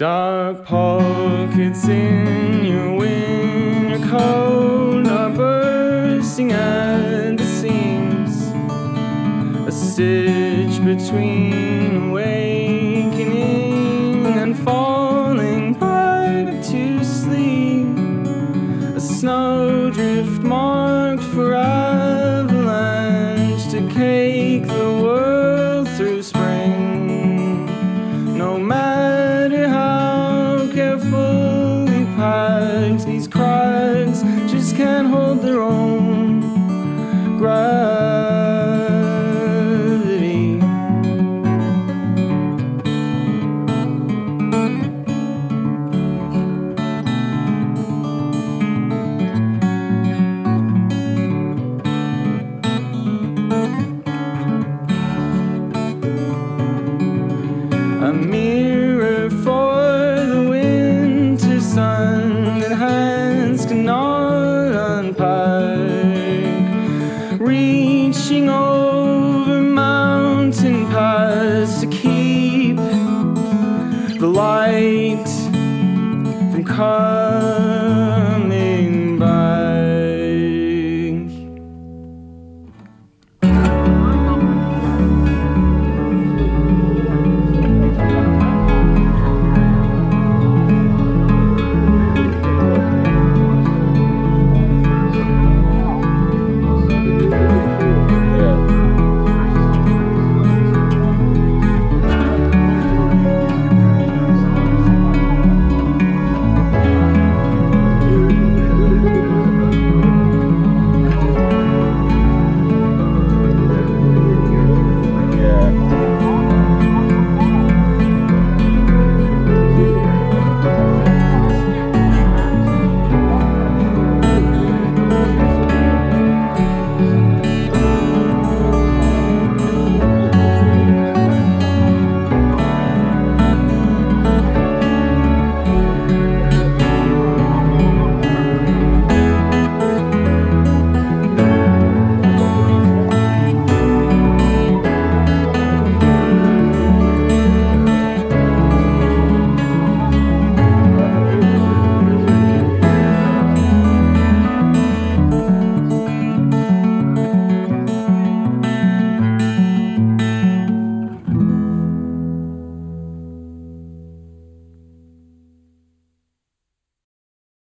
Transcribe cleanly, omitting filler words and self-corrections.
Dark pockets in your winter coat are bursting at the seams. A stitch between awakening and falling back to sleep. A snowdrift marked for avalanche to cake the world through spring. No matter how carefully packed, these cracks just can't hold their own gravity. A mirror for the winter sun that hands cannot unpack, reaching over mountain paths to keep the light from coming.